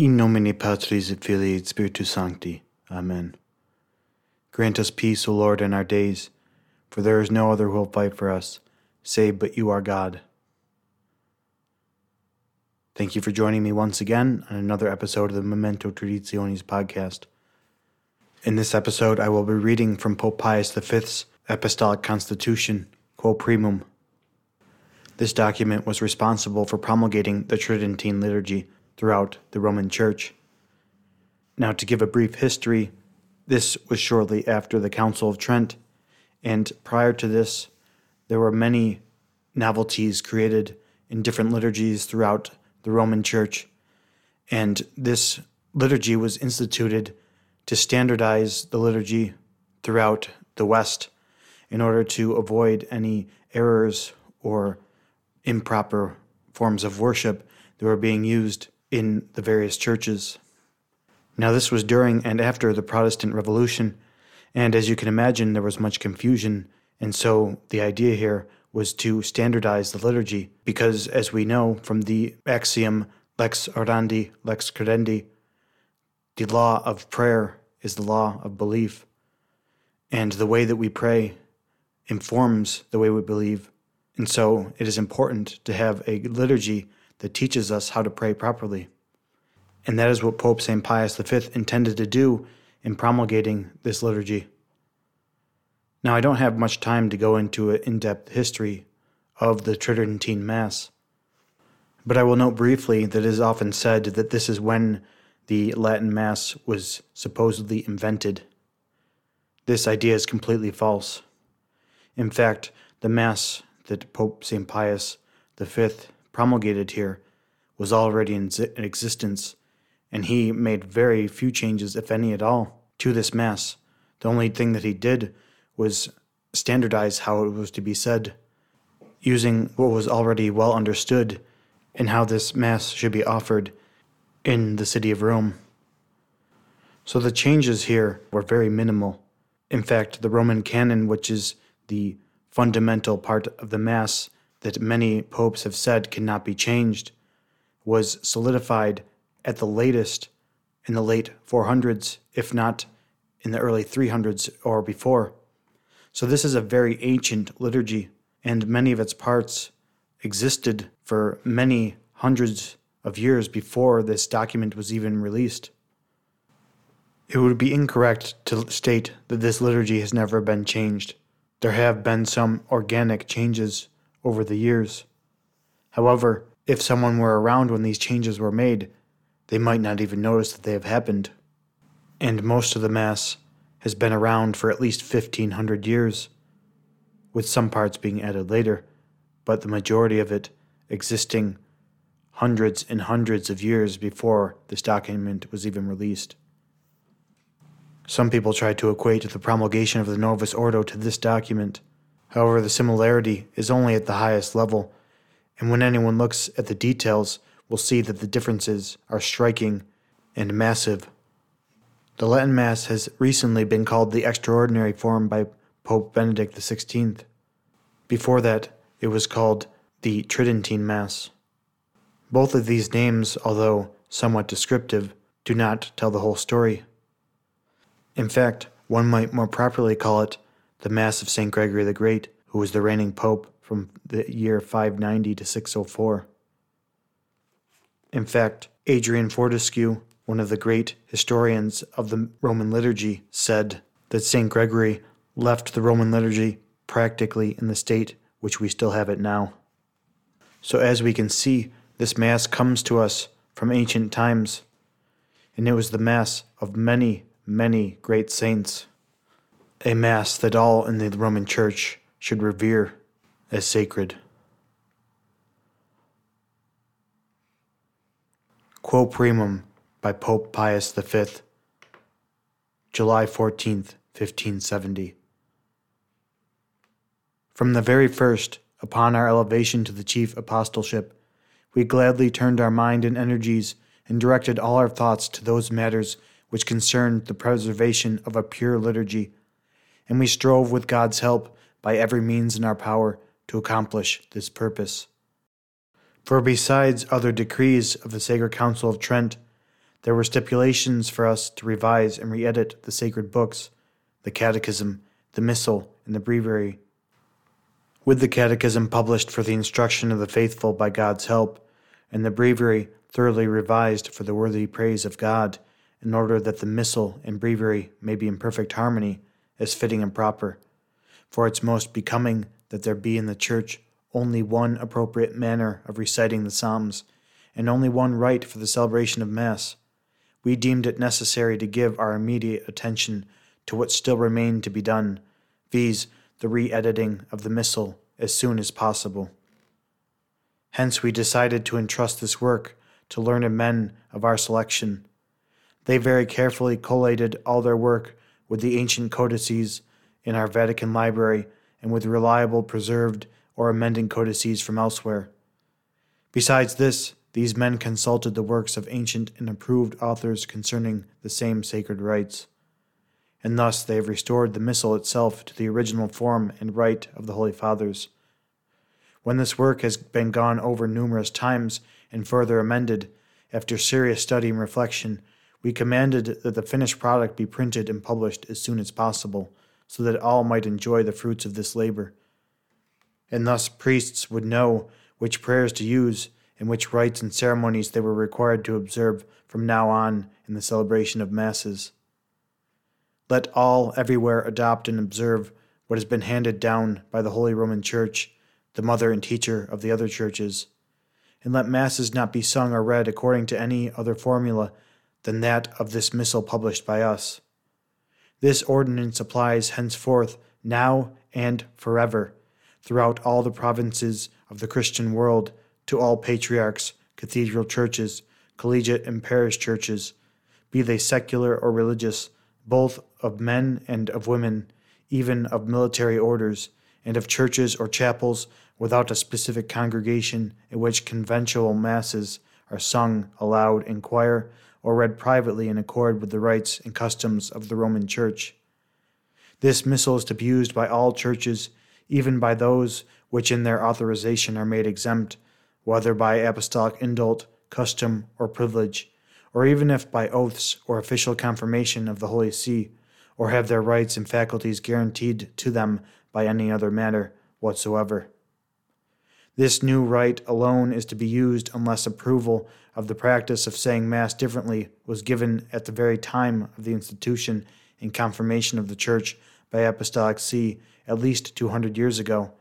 In nomine Patris et Filii et Spiritus Sancti. Amen. Grant us peace, O Lord, in our days, for there is no other who will fight for us, save but you, our God. Thank you for joining me once again on another episode of the Memento Traditionis podcast. In this episode, I will be reading from Pope Pius V's Apostolic Constitution, Quo Primum. This document was responsible for promulgating the Tridentine liturgy throughout the Roman Church. Now, to give a brief history, this was shortly after the Council of Trent, and prior to this, there were many novelties created in different liturgies throughout the Roman Church, and this liturgy was instituted to standardize the liturgy throughout the West in order to avoid any errors or improper forms of worship that were being used in the various churches. Now, this was during and after the Protestant Revolution, and as you can imagine, there was much confusion, and so the idea here was to standardize the liturgy, because as we know from the axiom lex orandi, lex credendi, the law of prayer is the law of belief, and the way that we pray informs the way we believe, and so it is important to have a liturgy that teaches us how to pray properly. And that is what Pope St. Pius V intended to do in promulgating this liturgy. Now, I don't have much time to go into an in-depth history of the Tridentine Mass, but I will note briefly that it is often said that this is when the Latin Mass was supposedly invented. This idea is completely false. In fact, the Mass that Pope St. Pius V promulgated here was already in existence, and he made very few changes, if any at all, to this Mass. The only thing that he did was standardize how it was to be said, using what was already well understood in how this Mass should be offered in the city of Rome. So the changes here were very minimal. In fact, the Roman Canon, which is the fundamental part of the Mass that many popes have said cannot be changed, was solidified at the latest in the late 400s, if not in the early 300s or before. So this is a very ancient liturgy, and many of its parts existed for many hundreds of years before this document was even released. It would be incorrect to state that this liturgy has never been changed. There have been some organic changes over the years. However, if someone were around when these changes were made, they might not even notice that they have happened. And most of the Mass has been around for at least 1,500 years, with some parts being added later, but the majority of it existing hundreds and hundreds of years before this document was even released. Some people try to equate the promulgation of the Novus Ordo to this document. However, the similarity is only at the highest level, and when anyone looks at the details, will see that the differences are striking and massive. The Latin Mass has recently been called the extraordinary form by Pope Benedict XVI. Before that, it was called the Tridentine Mass. Both of these names, although somewhat descriptive, do not tell the whole story. In fact, one might more properly call it the Mass of St. Gregory the Great, who was the reigning pope from the year 590 to 604. In fact, Adrian Fortescue, one of the great historians of the Roman liturgy, said that St. Gregory left the Roman liturgy practically in the state which we still have it now. So as we can see, this Mass comes to us from ancient times, and it was the Mass of many, many great saints, a Mass that all in the Roman Church should revere as sacred. Quo Primum by Pope Pius V, July 14th, 1570. From the very first, upon our elevation to the chief apostleship, we gladly turned our mind and energies and directed all our thoughts to those matters which concerned the preservation of a pure liturgy, and we strove with God's help by every means in our power to accomplish this purpose. For besides other decrees of the Sacred Council of Trent, There were stipulations for us to revise and re-edit the sacred books, the Catechism, the Missal, and the Breviary. With the Catechism published for the instruction of the faithful by God's help, and the Breviary thoroughly revised for the worthy praise of God, in order that the Missal and Breviary may be in perfect harmony, as fitting and proper. For it's most becoming that there be in the Church only one appropriate manner of reciting the Psalms, and only one rite for the celebration of Mass. We deemed it necessary to give our immediate attention to what still remained to be done, viz., the re-editing of the Missal as soon as possible. Hence we decided to entrust this work to learned men of our selection. They very carefully collated all their work with the ancient codices in our Vatican library and with reliable preserved or amended codices from elsewhere. Besides this, these men consulted the works of ancient and approved authors concerning the same sacred rites. And thus they have restored the Missal itself to the original form and rite of the Holy Fathers. When this work has been gone over numerous times and further amended, after serious study and reflection, we commanded that the finished product be printed and published as soon as possible, so that all might enjoy the fruits of this labor. And thus priests would know which prayers to use and which rites and ceremonies they were required to observe from now on in the celebration of Masses. Let all everywhere adopt and observe what has been handed down by the Holy Roman Church, the mother and teacher of the other churches, and let Masses not be sung or read according to any other formula than that of this Missal published by us. This ordinance applies henceforth, now and forever, throughout all the provinces of the Christian world, to all patriarchs, cathedral churches, collegiate and parish churches, be they secular or religious, both of men and of women, even of military orders, and of churches or chapels without a specific congregation in which conventual Masses are sung aloud in choir or read privately in accord with the rites and customs of the Roman Church. This Missal is to be used by all churches, even by those which in their authorization are made exempt, whether by apostolic indult, custom, or privilege, or even if by oaths or official confirmation of the Holy See, or have their rights and faculties guaranteed to them by any other matter whatsoever. This new rite alone is to be used unless approval of the practice of saying Mass differently was given at the very time of the institution and confirmation of the Church by Apostolic See at least 200 years ago,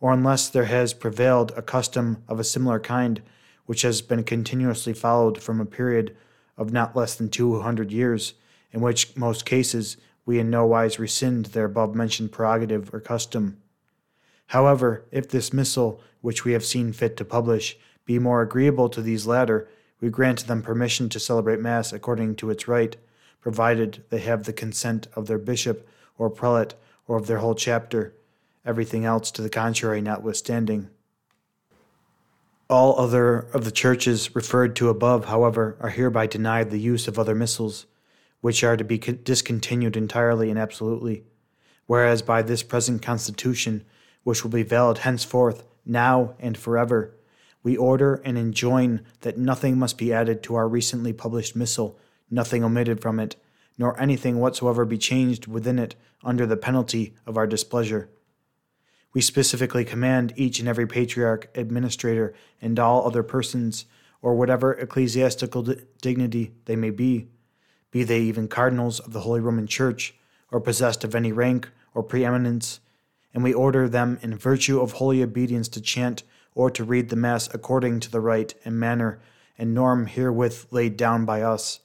or unless there has prevailed a custom of a similar kind which has been continuously followed from a period of not less than 200 years, in which most cases we in no wise rescind their above-mentioned prerogative or custom. However, if this Missal, which we have seen fit to publish, be more agreeable to these latter, we grant them permission to celebrate Mass according to its rite, provided they have the consent of their bishop or prelate or of their whole chapter, everything else to the contrary notwithstanding. All other of the churches referred to above, however, are hereby denied the use of other Missals, which are to be discontinued entirely and absolutely, whereas by this present Constitution, which will be valid henceforth, now and forever, we order and enjoin that nothing must be added to our recently published Missal, nothing omitted from it, nor anything whatsoever be changed within it under the penalty of our displeasure. We specifically command each and every patriarch, administrator, and all other persons, or whatever ecclesiastical dignity they may be they even cardinals of the Holy Roman Church, or possessed of any rank or preeminence, and we order them in virtue of holy obedience to chant or to read the Mass according to the rite and manner and norm herewith laid down by us,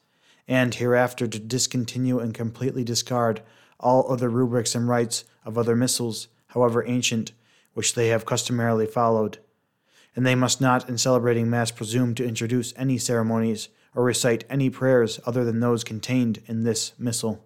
and hereafter to discontinue and completely discard all other rubrics and rites of other Missals, however ancient, which they have customarily followed. And they must not, in celebrating Mass, presume to introduce any ceremonies or recite any prayers other than those contained in this Missal.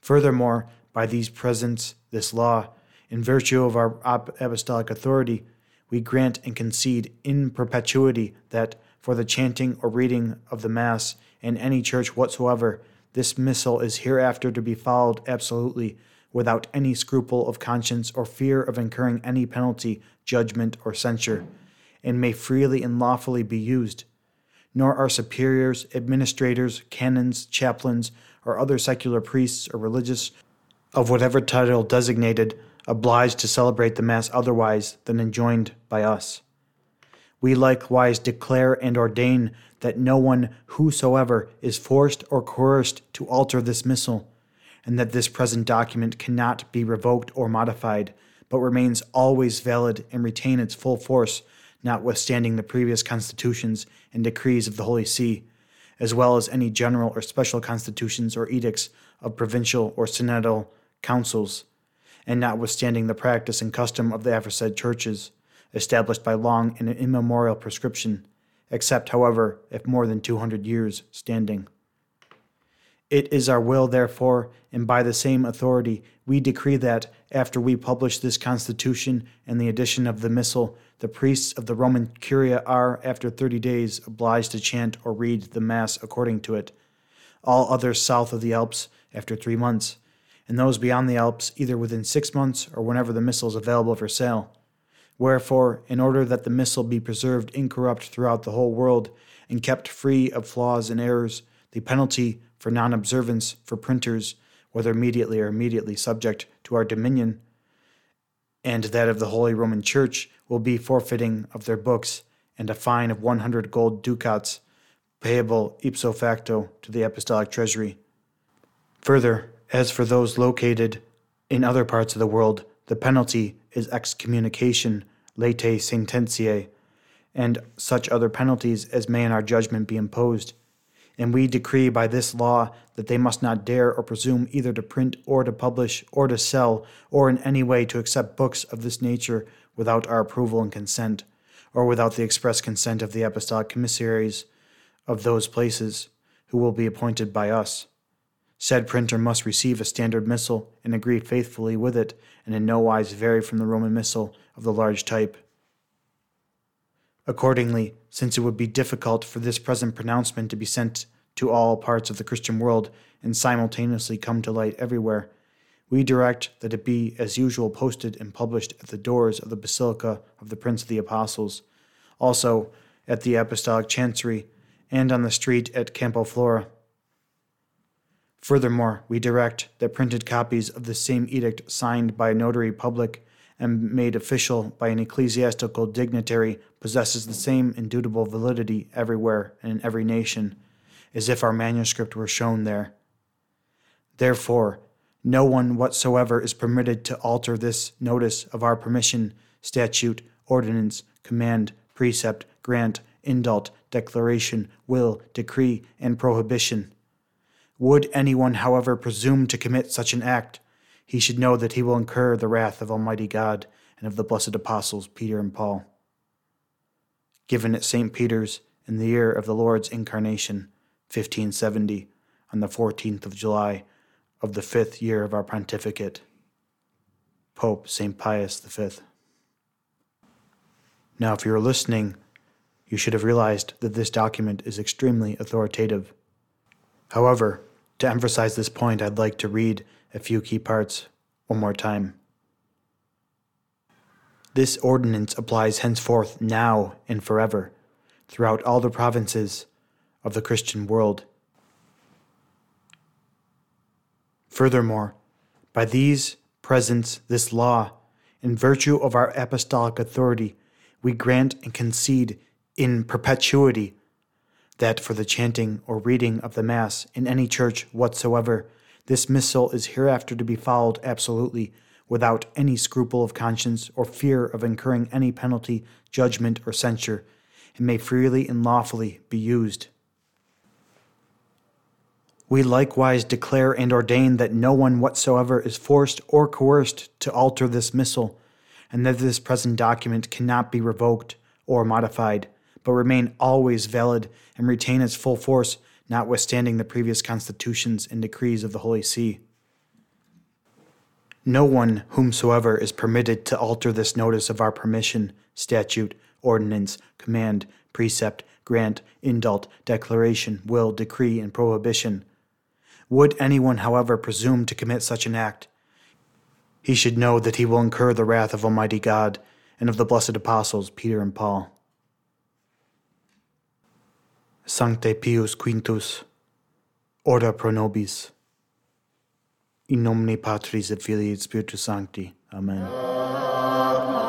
Furthermore, by these presents, this law, in virtue of our apostolic authority, we grant and concede in perpetuity that, for the chanting or reading of the Mass in any church whatsoever, this Missal is hereafter to be followed absolutely, without any scruple of conscience or fear of incurring any penalty, judgment, or censure, and may freely and lawfully be used. nor are superiors, administrators, canons, chaplains, or other secular priests or religious of whatever title designated obliged to celebrate the Mass otherwise than enjoined by us. We likewise declare and ordain that no one whosoever is forced or coerced to alter this missal, and that this present document cannot be revoked or modified, but remains always valid and retain its full force, notwithstanding the previous constitutions and decrees of the Holy See, as well as any general or special constitutions or edicts of provincial or synodal councils, and notwithstanding the practice and custom of the aforesaid churches, established by long and immemorial prescription, except, however, if more than 200 years standing. It is our will, therefore, and by the same authority, we decree that, after we publish this constitution and the addition of the missal, the priests of the Roman Curia are, after 30 days, obliged to chant or read the Mass according to it, all others south of the Alps after 3 months, and those beyond the Alps either within 6 months or whenever the missal is available for sale. Wherefore, in order that the missal be preserved incorrupt throughout the whole world, and kept free of flaws and errors, the penalty for non-observance for printers, whether immediately or immediately subject to our dominion, and that of the Holy Roman Church, will be forfeiting of their books, and a fine of 100 gold ducats, payable ipso facto to the Apostolic Treasury. Further, as for those located in other parts of the world, the penalty is excommunication, latae sententiae, and such other penalties as may in our judgment be imposed. And we decree by this law that they must not dare or presume either to print or to publish or to sell or in any way to accept books of this nature without our approval and consent, or without the express consent of the apostolic commissaries of those places, who will be appointed by us. Said printer must receive a standard missal and agree faithfully with it, and in no wise vary from the Roman missal of the large type. Accordingly, since it would be difficult for this present pronouncement to be sent to all parts of the Christian world and simultaneously come to light everywhere, we direct that it be, as usual, posted and published at the doors of the Basilica of the Prince of the Apostles, also at the Apostolic Chancery, and on the street at Campo Flora. Furthermore, we direct that printed copies of the same edict signed by a notary public and made official by an ecclesiastical dignitary possesses the same indubitable validity everywhere and in every nation, as if our manuscript were shown there. Therefore, no one whatsoever is permitted to alter this notice of our permission, statute, ordinance, command, precept, grant, indult, declaration, will, decree, and prohibition. Would anyone, however, presume to commit such an act, he should know that he will incur the wrath of Almighty God and of the blessed apostles Peter and Paul. Given at St. Peter's in the year of the Lord's Incarnation, 1570, on the 14th of July of the 5th year of our pontificate. Pope St. Pius V. Now, if you were listening, you should have realized that this document is extremely authoritative. However, to emphasize this point, I'd like to read a few key parts one more time. This ordinance applies henceforth, now and forever, throughout all the provinces of the Christian world. Furthermore, by these presents, this law, in virtue of our apostolic authority, we grant and concede in perpetuity that for the chanting or reading of the Mass in any church whatsoever, this missal is hereafter to be followed absolutely, without any scruple of conscience or fear of incurring any penalty, judgment, or censure, and may freely and lawfully be used. We likewise declare and ordain that no one whatsoever is forced or coerced to alter this missal, and that this present document cannot be revoked or modified, but remain always valid and retain its full force, notwithstanding the previous constitutions and decrees of the Holy See. No one whomsoever is permitted to alter this notice of our permission, statute, ordinance, command, precept, grant, indult, declaration, will, decree, and prohibition. Would anyone, however, presume to commit such an act, he should know that he will incur the wrath of Almighty God and of the blessed apostles Peter and Paul. Sancte Pius Quintus, Order pro nobis. In nomine Patris et Filii et Spiritus Sancti. Amen.